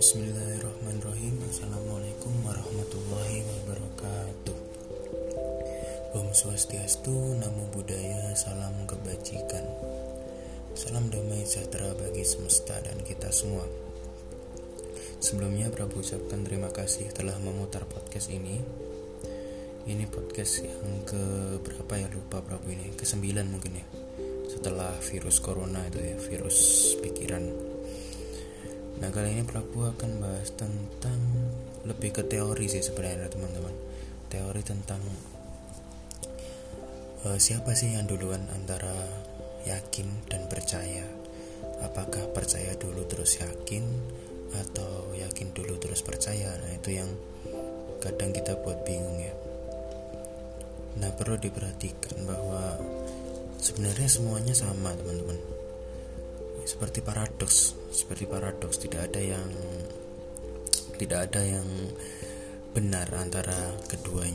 Bismillahirrahmanirrahim. Assalamualaikum warahmatullahi wabarakatuh. Om Swastiastu, Namo Buddhaya, salam kebajikan. Salam damai sejahtera bagi semesta dan kita semua. Sebelumnya Prabu ucapkan terima kasih telah memutar podcast ini. Ini podcast yang keberapa ya, lupa Prabu, ini ke-9 mungkin ya, setelah virus corona itu ya, virus pikiran. Nah, kali ini Prabu akan bahas tentang lebih ke teori sih sebenarnya teman-teman. Teori tentang siapa sih yang duluan antara yakin dan percaya. Apakah percaya dulu terus yakin, atau yakin dulu terus percaya? Nah, itu yang kadang kita buat bingung ya. Nah, perlu diperhatikan bahwa sebenarnya semuanya sama teman-teman, seperti paradoks, tidak ada yang benar antara kedua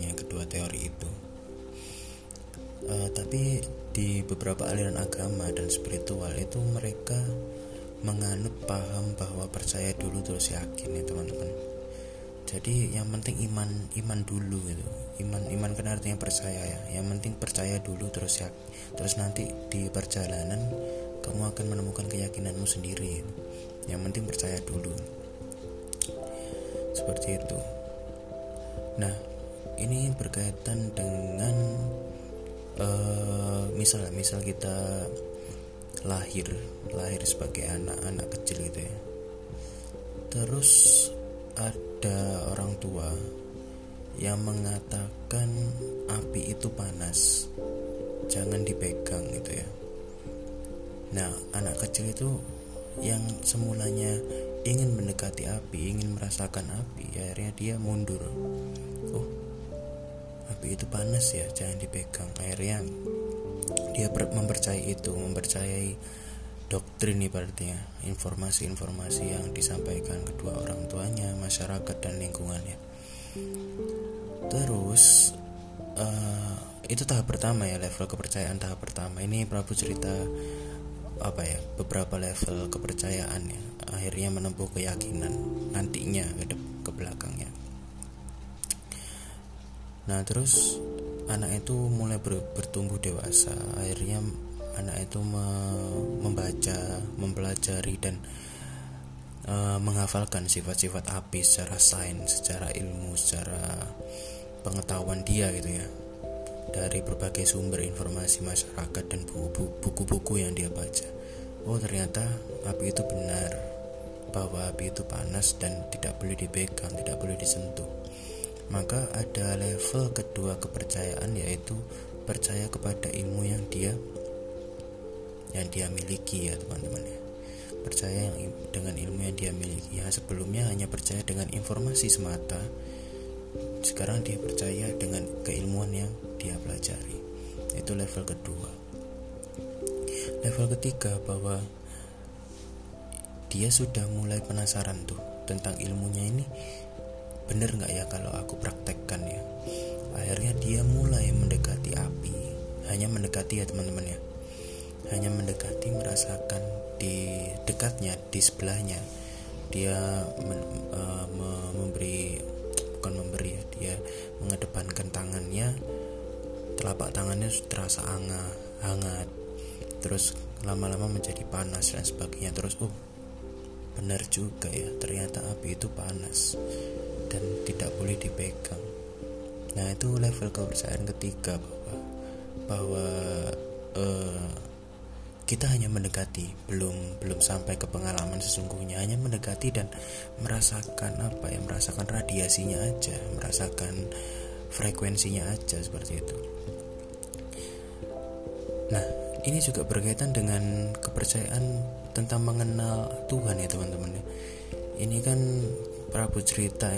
teori itu. Tapi di beberapa aliran agama dan spiritual itu mereka menganut paham bahwa percaya dulu terus yakin ya teman-teman. Jadi yang penting iman dulu gitu. Iman kan artinya percaya ya. Yang penting percaya dulu terus yakin. Terus nanti di perjalanan kamu akan menemukan keyakinanmu sendiri. Gitu. Yang penting percaya dulu. Seperti itu. Nah, ini berkaitan dengan misal kita lahir sebagai anak kecil gitu ya. Terus ada orang tua yang mengatakan api itu panas, jangan dipegang gitu ya. Nah, anak kecil itu yang semulanya ingin mendekati api, ingin merasakan api, akhirnya dia mundur. Oh, api itu panas ya, jangan dipegang. Akhirnya dia mempercayai doktrin ibaratnya, informasi-informasi yang disampaikan kedua orang tuanya, masyarakat dan lingkungannya. Terus itu tahap pertama ya, level kepercayaan tahap pertama. Ini Prabu cerita beberapa level kepercayaan ya, akhirnya menempuh keyakinan nantinya ke belakangnya. Nah, terus anak itu mulai bertumbuh dewasa, akhirnya anak itu membaca, mempelajari dan menghafalkan sifat-sifat api secara sains, secara ilmu, secara pengetahuan dia gitu ya, dari berbagai sumber informasi masyarakat dan buku-buku yang dia baca. Oh, ternyata api itu benar, bahwa api itu panas dan tidak boleh dipegang, tidak boleh disentuh. Maka ada level kedua kepercayaan, yaitu percaya kepada ilmu yang dia miliki ya teman-teman ya. Percaya dengan ilmu yang dia miliki ya. Sebelumnya hanya percaya dengan informasi semata, sekarang dia percaya dengan keilmuan yang dia pelajari. Itu level kedua. Level ketiga, bahwa dia sudah mulai penasaran tuh tentang ilmunya ini, bener gak ya kalau aku praktekkan ya. Akhirnya dia mulai mendekati api, hanya mendekati ya teman-teman ya, hanya mendekati, merasakan di dekatnya, di sebelahnya. Dia dia mengedepankan tangannya, telapak tangannya terasa hangat, terus lama-lama menjadi panas dan sebagainya. Terus benar juga ya, ternyata api itu panas dan tidak boleh dipegang. Nah, itu level kepercayaan ketiga, bahwa kita hanya mendekati, belum sampai ke pengalaman sesungguhnya, hanya mendekati dan merasakan radiasinya aja, merasakan frekuensinya aja, seperti itu. Nah, ini juga berkaitan dengan kepercayaan tentang mengenal Tuhan ya teman-teman. Ini kan Prabu cerita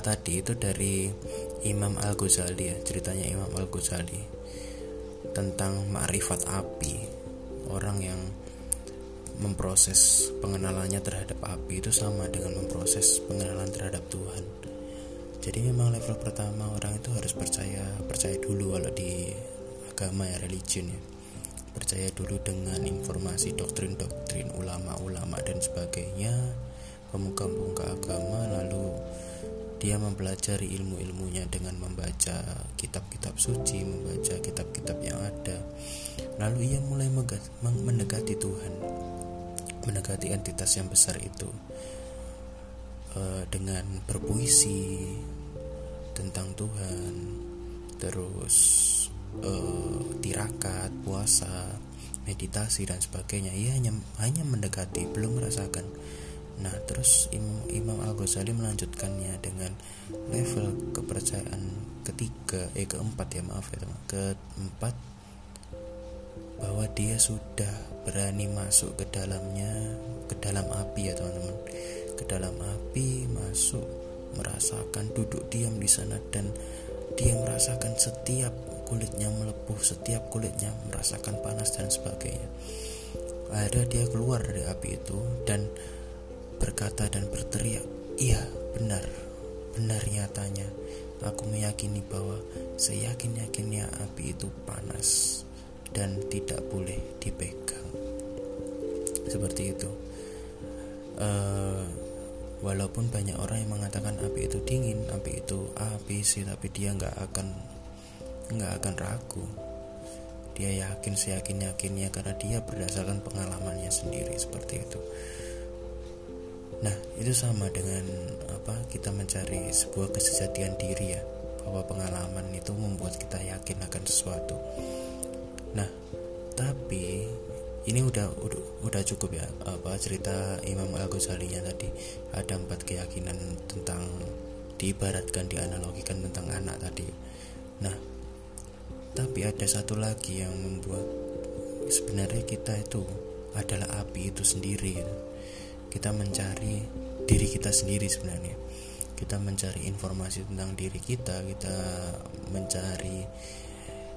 tadi itu dari Imam Al-Ghazali ya, ceritanya Imam Al-Ghazali tentang ma'rifat api. Orang yang memproses pengenalannya terhadap api itu sama dengan memproses pengenalan terhadap Tuhan. Jadi memang level pertama orang itu harus percaya dulu kalau di agama ya, religion ya. percaya dulu dengan informasi doktrin-doktrin ulama-ulama dan sebagainya, pemuka-pemuka agama, lalu dia mempelajari ilmu-ilmunya dengan membaca kitab-kitab suci, membaca kitab-kitab yang ada. Lalu ia mulai mendekati Tuhan, mendekati entitas yang besar itu, dengan berpuisi tentang Tuhan, terus tirakat, puasa, meditasi dan sebagainya. Ia hanya mendekati, belum merasakan. Nah, terus Imam Al-Ghazali melanjutkannya dengan level kepercayaan keempat, bahwa dia sudah berani masuk ke dalamnya, ke dalam api ya teman-teman, ke dalam api, masuk, merasakan, duduk diam di sana, dan dia merasakan setiap kulitnya melepuh, setiap kulitnya merasakan panas dan sebagainya. Akhirnya dia keluar dari api itu dan berkata dan berteriak, "Iya, benar nyatanya. Aku meyakini bahwa seyakin-yakinnya api itu panas dan tidak boleh dipegang." Seperti itu. Walaupun banyak orang yang mengatakan api itu dingin, api itu api sih, tapi dia nggak akan ragu. Dia yakin seyakin-yakinnya karena dia berdasarkan pengalamannya sendiri, seperti itu. Nah, itu sama dengan kita mencari sebuah kesejatian diri ya, bahwa pengalaman itu membuat kita yakin akan sesuatu. Nah, tapi ini udah cukup ya, cerita Imam Al-Ghazali-nya tadi. Ada 4 keyakinan tentang, diibaratkan, dianalogikan tentang anak tadi. Nah, tapi ada satu lagi yang membuat sebenarnya kita itu adalah api itu sendiri. Kita mencari diri kita sendiri sebenarnya. Kita mencari informasi tentang diri kita, mencari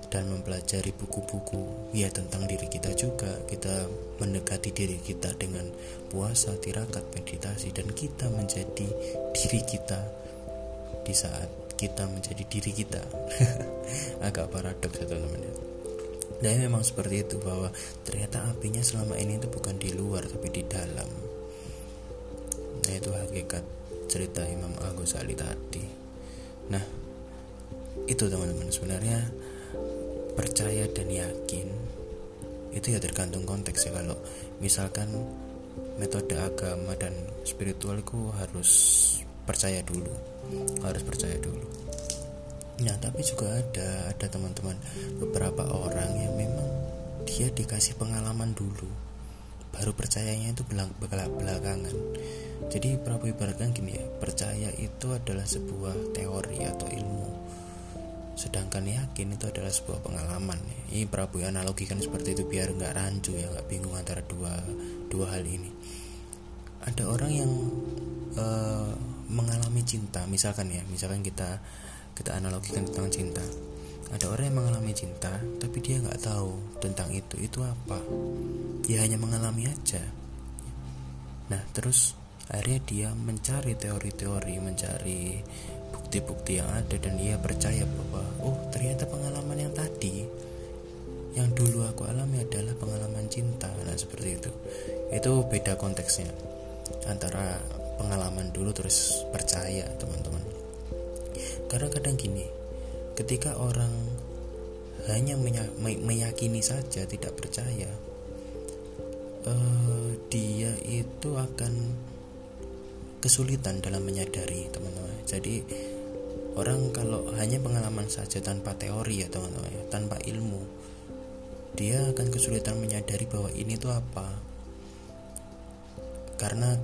dan mempelajari buku-buku ya tentang diri kita juga. Kita mendekati diri kita dengan puasa, tirakat, meditasi, dan kita menjadi diri kita di saat kita menjadi diri kita. Agak paradoks ya teman-teman. Nah, memang seperti itu, bahwa ternyata apinya selama ini itu bukan di luar tapi di dalam. Nah, itu hakikat cerita Imam Al-Ghazali tadi. Nah, itu teman-teman, sebenarnya percaya dan yakin itu ya tergantung konteks ya. Kalau misalkan metode agama dan spiritualku harus percaya dulu. Nah, tapi juga ada teman-teman, beberapa orang yang memang dia dikasih pengalaman dulu, baru percayanya itu belakangan. Jadi Prabu ibaratkan gini ya, percaya itu adalah sebuah teori atau ilmu, sedangkan yakin itu adalah sebuah pengalaman. Ini Prabu analogikan seperti itu biar nggak rancu ya, nggak bingung antara dua hal ini. Ada orang yang mengalami cinta, misalkan kita analogikan tentang cinta. Ada orang yang mengalami cinta tapi dia nggak tahu tentang itu apa, dia hanya mengalami aja. Nah, terus akhirnya dia mencari teori-teori, mencari bukti-bukti yang ada, dan dia percaya bahwa ternyata pengalaman yang tadi, yang dulu aku alami adalah pengalaman cinta. Nah, seperti itu beda konteksnya antara pengalaman dulu terus percaya teman-teman. Karena kadang gini, ketika orang hanya meyakini saja, tidak percaya, dia itu akan kesulitan dalam menyadari teman-teman. Jadi orang kalau hanya pengalaman saja tanpa teori ya teman-teman, tanpa ilmu, dia akan kesulitan menyadari bahwa ini tuh apa. Karena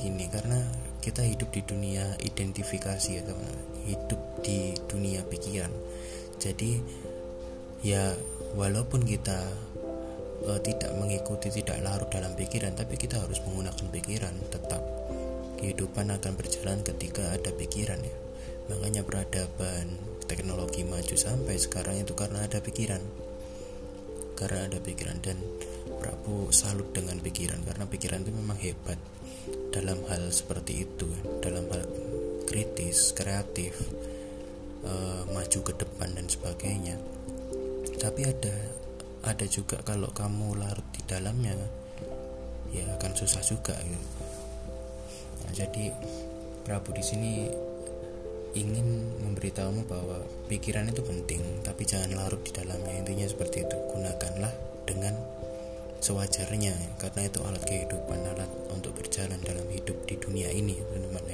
gini, karena kita hidup di dunia identifikasi ya teman-teman, hidup di dunia pikiran. Jadi ya walaupun kita tidak mengikuti, tidak larut dalam pikiran, tapi kita harus menggunakan pikiran tetap. Kehidupan akan berjalan ketika ada pikiran ya. Makanya peradaban, teknologi maju sampai sekarang itu karena ada pikiran. Dan Prabu salut dengan pikiran, karena pikiran itu memang hebat dalam hal seperti itu, dalam hal kritis, kreatif, maju ke depan dan sebagainya. Tapi ada ada juga kalau kamu larut di dalamnya ya akan susah juga gitu. Nah, jadi Prabu di sini ingin memberitahumu bahwa pikiran itu penting, tapi jangan larut di dalamnya. Intinya seperti itu, gunakanlah dengan sewajarnya, karena itu alat kehidupan, alat untuk berjalan dalam hidup di dunia ini, teman-teman.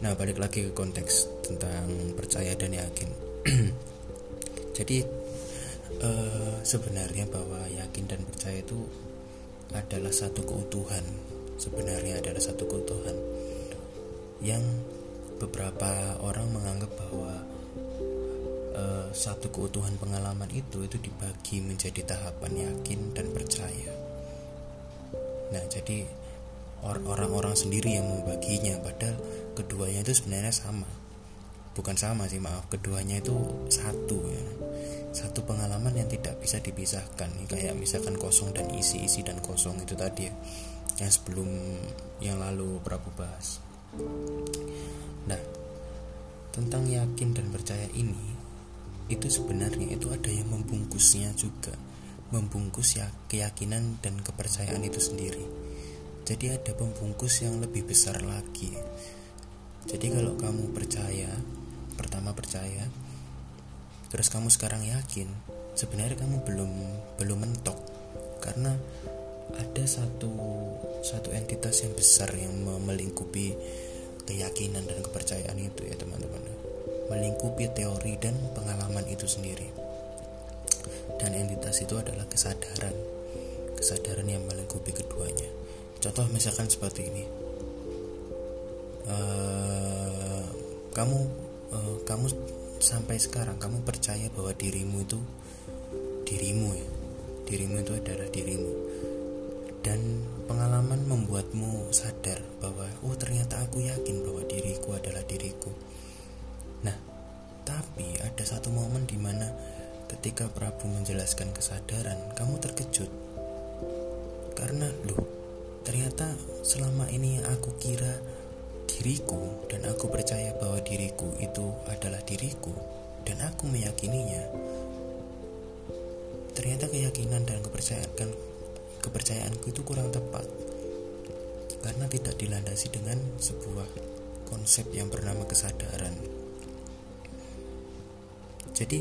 Nah, balik lagi ke konteks tentang percaya dan yakin. Jadi sebenarnya bahwa yakin dan percaya itu adalah satu keutuhan, sebenarnya adalah satu keutuhan yang beberapa orang menganggap bahwa satu keutuhan pengalaman itu dibagi menjadi tahapan yakin dan percaya. Nah, jadi orang-orang sendiri yang membaginya, padahal keduanya itu sebenarnya sama. Bukan sama sih, maaf, keduanya itu satu ya. Satu pengalaman yang tidak bisa dipisahkan. Kayak misalkan kosong dan isi dan kosong itu tadi ya, yang lalu Prabu bahas. Nah, tentang yakin dan percaya ini, itu sebenarnya itu ada yang membungkusnya juga, membungkus ya keyakinan dan kepercayaan itu sendiri. Jadi ada pembungkus yang lebih besar lagi. Jadi kalau kamu percaya, pertama percaya, terus kamu sekarang yakin, sebenarnya kamu belum mentok, karena ada satu entitas yang besar yang melingkupi keyakinan dan kepercayaan itu ya teman-teman, melingkupi teori dan pengalaman itu sendiri. Dan entitas itu adalah kesadaran yang melingkupi keduanya. Contoh misalkan seperti ini, kamu sampai sekarang kamu percaya bahwa dirimu itu adalah dirimu, dan pengalaman membuatmu sadar bahwa oh ternyata aku yakin bahwa diriku adalah diriku. Nah, tapi ada satu momen di mana ketika Prabu menjelaskan kesadaran, kamu terkejut karena loh ternyata selama ini aku kira diriku dan aku percaya bahwa diriku itu adalah diriku dan aku meyakininya. Ternyata keyakinan dan kepercayaanku itu kurang tepat karena tidak dilandasi dengan sebuah konsep yang bernama kesadaran. Jadi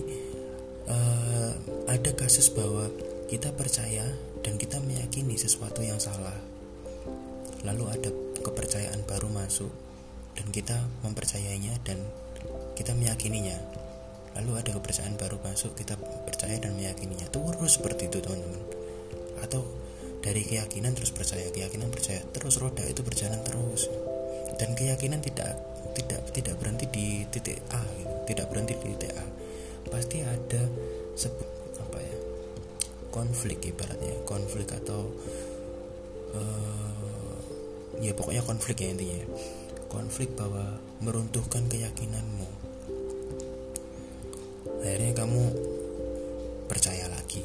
ada kasus bahwa kita percaya dan kita meyakini sesuatu yang salah, lalu ada kepercayaan baru masuk dan kita mempercayainya dan kita meyakininya, lalu ada kepercayaan baru masuk, kita percaya dan meyakininya, terus seperti itu teman-teman. Atau dari keyakinan terus percaya, keyakinan percaya, terus roda itu berjalan terus. Dan keyakinan tidak berhenti di titik A gitu. Pasti ada konflik, ibaratnya konflik atau ya pokoknya konflik ya intinya. Konflik bahwa meruntuhkan keyakinanmu. Akhirnya kamu percaya lagi,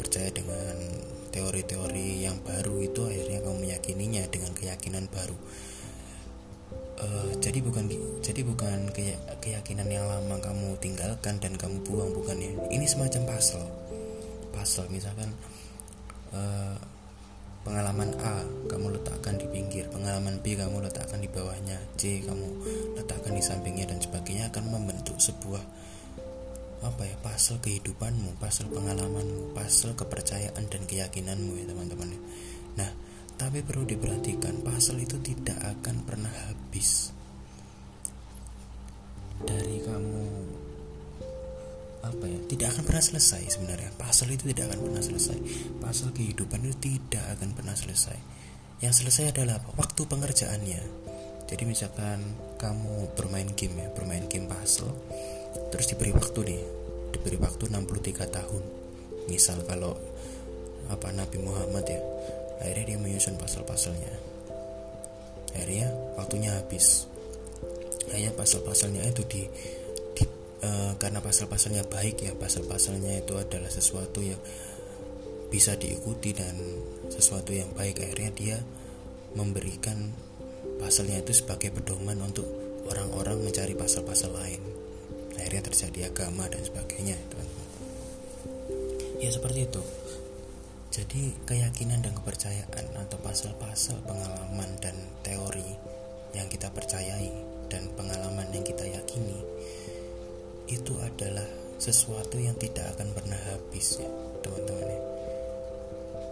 percaya dengan teori-teori yang baru itu, akhirnya kamu meyakininya dengan keyakinan baru. Jadi bukan keyakinan yang lama kamu tinggalkan dan kamu buang, bukan ya. Ini semacam puzzle misalkan pengalaman A kamu letakkan di pinggir, pengalaman B kamu letakkan di bawahnya, C kamu letakkan di sampingnya dan sebagainya, akan membentuk sebuah puzzle kehidupanmu, puzzle pengalamanmu, puzzle kepercayaan dan keyakinanmu ya teman-teman. Nah, tapi perlu diperhatikan, puzzle itu tidak akan pernah habis. Dari kamu tidak akan pernah selesai sebenarnya. Puzzle itu tidak akan pernah selesai. Puzzle kehidupan itu tidak akan pernah selesai. Yang selesai adalah apa? Waktu pengerjaannya. Jadi misalkan kamu bermain game puzzle, terus diberi waktu 63 tahun misal, kalau Nabi Muhammad ya, akhirnya dia menyusun pasal-pasalnya, akhirnya waktunya habis, akhirnya pasal-pasalnya itu karena pasal-pasalnya baik ya, pasal-pasalnya itu adalah sesuatu yang bisa diikuti dan sesuatu yang baik, akhirnya dia memberikan pasalnya itu sebagai pedoman untuk orang-orang mencari pasal-pasal lain. Akhirnya terjadi agama dan sebagainya, teman-teman. Ya seperti itu. Jadi keyakinan dan kepercayaan atau pasal-pasal pengalaman dan teori yang kita percayai dan pengalaman yang kita yakini itu adalah sesuatu yang tidak akan pernah habis, ya teman-teman ya.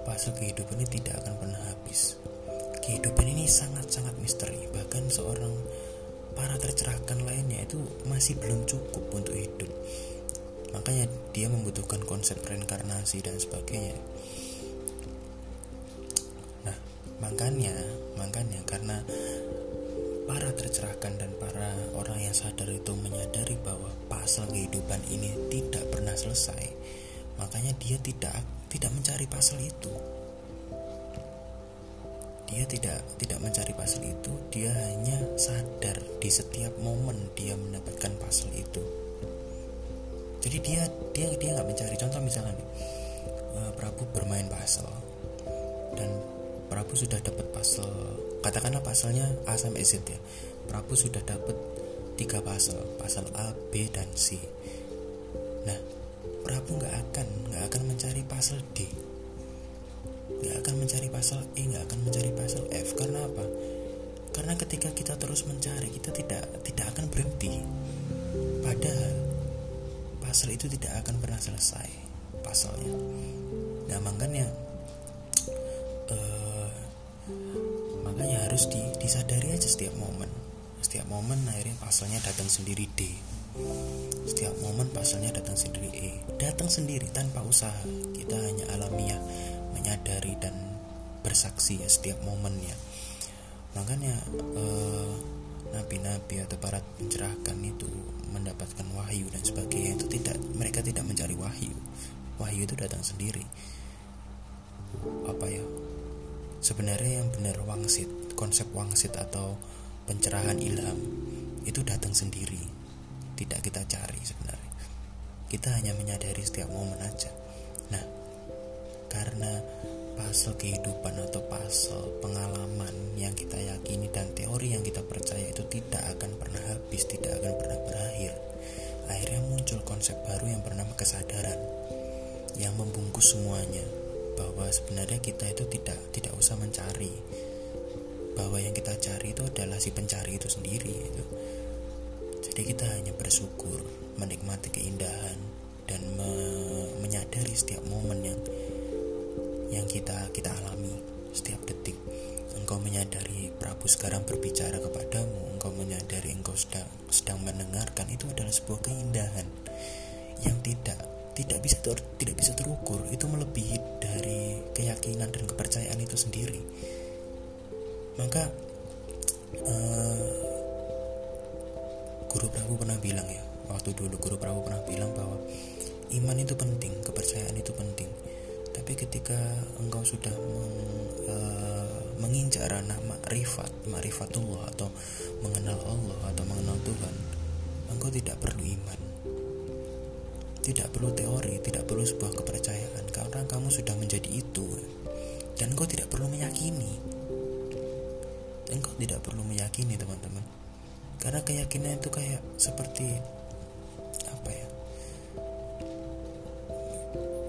Pasal kehidupan ini tidak akan pernah habis. Kehidupan ini sangat-sangat misteri. Bahkan seorang para tercerahkan lainnya itu masih belum cukup untuk hidup. Makanya dia membutuhkan konsep reinkarnasi dan sebagainya. Nah, makanya karena para tercerahkan dan para orang yang sadar itu menyadari bahwa pasal kehidupan ini tidak pernah selesai, makanya dia tidak mencari pasal itu. Dia tidak mencari pasal itu, dia hanya sadar di setiap momen dia mendapatkan pasal itu. Jadi dia nggak mencari. Contoh misalnya nih, Prabu bermain pasal dan Prabu sudah dapat pasal, katakanlah pasalnya A sampai Z ya. Prabu sudah dapat 3 pasal, pasal A, B dan C. Nah, Prabu nggak akan mencari pasal D, nggak akan mencari pasal E, nggak akan mencari pasal F. Karena apa? Karena ketika kita terus mencari, kita tidak akan berhenti. Padahal pasal itu tidak akan pernah selesai pasalnya. Nah, makanya harus disadari aja setiap momen. Setiap momen akhirnya pasalnya datang sendiri D. Setiap momen pasalnya datang sendiri E. Datang sendiri tanpa usaha. Kita hanya alamiah menyadari dan bersaksi ya setiap momennya. Makanya nabi-nabi atau para pencerahkan itu mendapatkan wahyu dan sebagainya itu mereka tidak mencari wahyu itu datang sendiri. Apa ya, sebenarnya yang benar konsep wangsit atau pencerahan ilham itu datang sendiri, tidak kita cari. Sebenarnya kita hanya menyadari setiap momen aja. Nah, karena pasal kehidupan atau pasal pengalaman yang kita yakini dan teori yang kita percaya itu tidak akan pernah habis, tidak akan pernah berakhir, akhirnya muncul konsep baru yang bernama kesadaran yang membungkus semuanya, bahwa sebenarnya kita itu tidak usah mencari, bahwa yang kita cari itu adalah si pencari itu sendiri itu. Jadi kita hanya bersyukur, menikmati keindahan dan menyadari setiap momen yang kita alami setiap detik. Engkau menyadari Prabu sekarang berbicara kepadamu, engkau menyadari engkau sedang mendengarkan. Itu adalah sebuah keindahan yang tidak bisa terukur. Itu melebihi dari keyakinan dan kepercayaan itu sendiri. Maka Guru Prabu pernah bilang ya, waktu dulu Guru Prabu pernah bilang bahwa iman itu penting, kepercayaan itu penting. Tapi ketika engkau sudah menginjak ranah ma'rifatullah atau mengenal Allah atau mengenal Tuhan, engkau tidak perlu iman, tidak perlu teori, tidak perlu sebuah kepercayaan, karena kamu sudah menjadi itu. Dan engkau tidak perlu meyakini. Engkau tidak perlu meyakini, teman-teman. Karena keyakinan itu kayak seperti apa ya?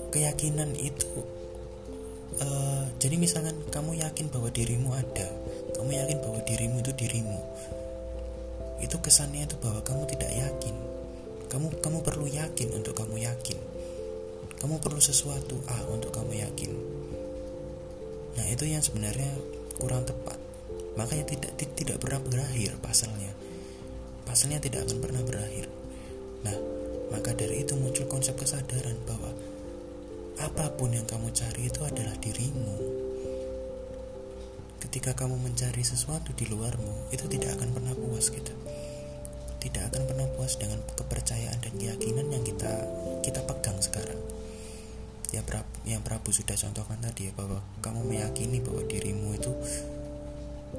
Keyakinan itu jadi misalkan kamu yakin bahwa dirimu ada, kamu yakin bahwa dirimu itu dirimu, itu kesannya itu bahwa kamu tidak yakin. Kamu perlu yakin untuk kamu yakin, kamu perlu sesuatu untuk kamu yakin. Nah, itu yang sebenarnya kurang tepat. Makanya tidak pernah berakhir pasalnya tidak akan pernah berakhir. Nah, maka dari itu muncul konsep kesadaran bahwa apapun yang kamu cari itu adalah dirimu. Ketika kamu mencari sesuatu di luarmu, itu tidak akan pernah puas kita. Tidak akan pernah puas dengan kepercayaan dan keyakinan yang kita pegang sekarang. Ya, yang Prabu sudah contohkan tadi ya, bahwa kamu meyakini bahwa dirimu itu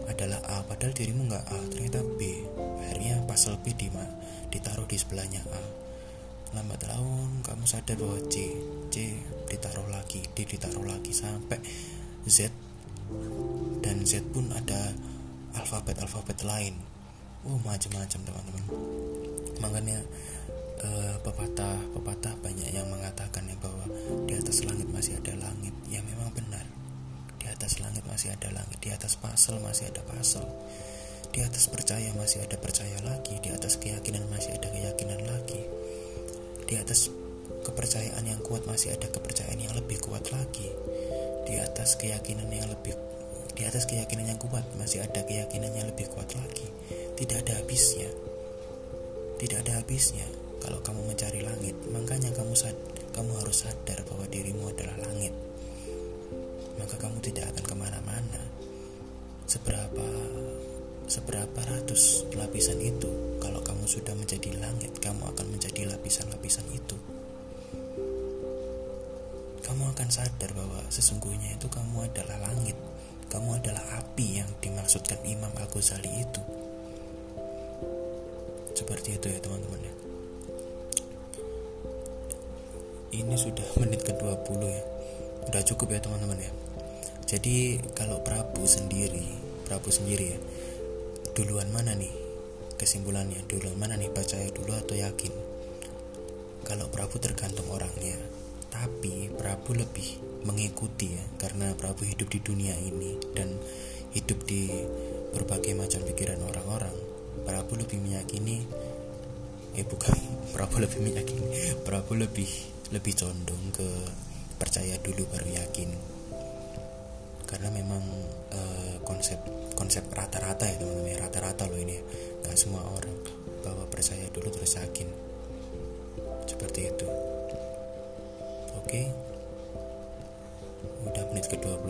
adalah A, padahal dirimu nggak A, ternyata B. Akhirnya pasal B ditaruh di sebelahnya A. Lambat laun kamu sadar bahwa C ditaruh lagi, D ditaruh lagi, sampai Z. Dan Z pun ada alfabet-alfabet lain. Macam-macam, teman-teman. Makanya pepatah banyak yang mengatakan bahwa di atas langit masih ada langit. Ya memang benar, di atas langit masih ada langit, di atas pasal masih ada pasal, di atas percaya masih ada percaya lagi, di atas keyakinan masih ada keyakinan lagi, di atas kepercayaan yang kuat masih ada kepercayaan yang lebih kuat lagi, di atas keyakinan yang kuat masih ada keyakinan yang lebih kuat lagi. Tidak ada habisnya, tidak ada habisnya kalau kamu mencari langit. Makanya kamu harus sadar bahwa dirimu adalah langit, maka kamu tidak akan kemana-mana. Seberapa ratus lapisan itu, kalau kamu sudah menjadi langit, kamu akan menjadi lapisan-lapisan itu. Kamu akan sadar bahwa sesungguhnya itu kamu adalah langit. Kamu adalah api yang dimaksudkan Imam Al-Ghazali itu. Seperti itu ya teman-teman ya. Ini sudah menit ke-20 ya. Udah cukup ya teman-teman ya. Jadi kalau Prabu sendiri ya, duluan mana nih kesimpulannya? Duluan mana nih, percaya dulu atau yakin? Kalau Prabu tergantung orangnya, tapi Prabu lebih mengikuti ya, karena Prabu hidup di dunia ini dan hidup di berbagai macam pikiran orang-orang. Prabu lebih condong ke percaya dulu baru yakin, karena memang konsep rata-rata ya teman-teman, rata-rata loh ini, nggak semua orang bahwa percaya dulu terus yakin, seperti itu. Oke, udah menit ke-21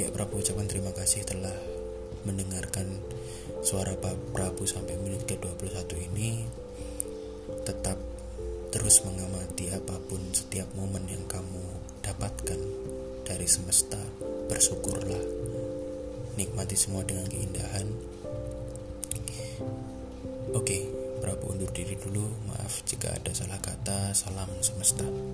ya. Prabu ucapkan terima kasih telah mendengarkan suara Prabu sampai menit ke-21 ini. Tetap terus mengamati apapun setiap momen yang kamu dapatkan dari semesta. Bersyukurlah, nikmati semua dengan keindahan. Oke, Prabu undur diri dulu. Maaf jika ada salah kata. Salam semesta.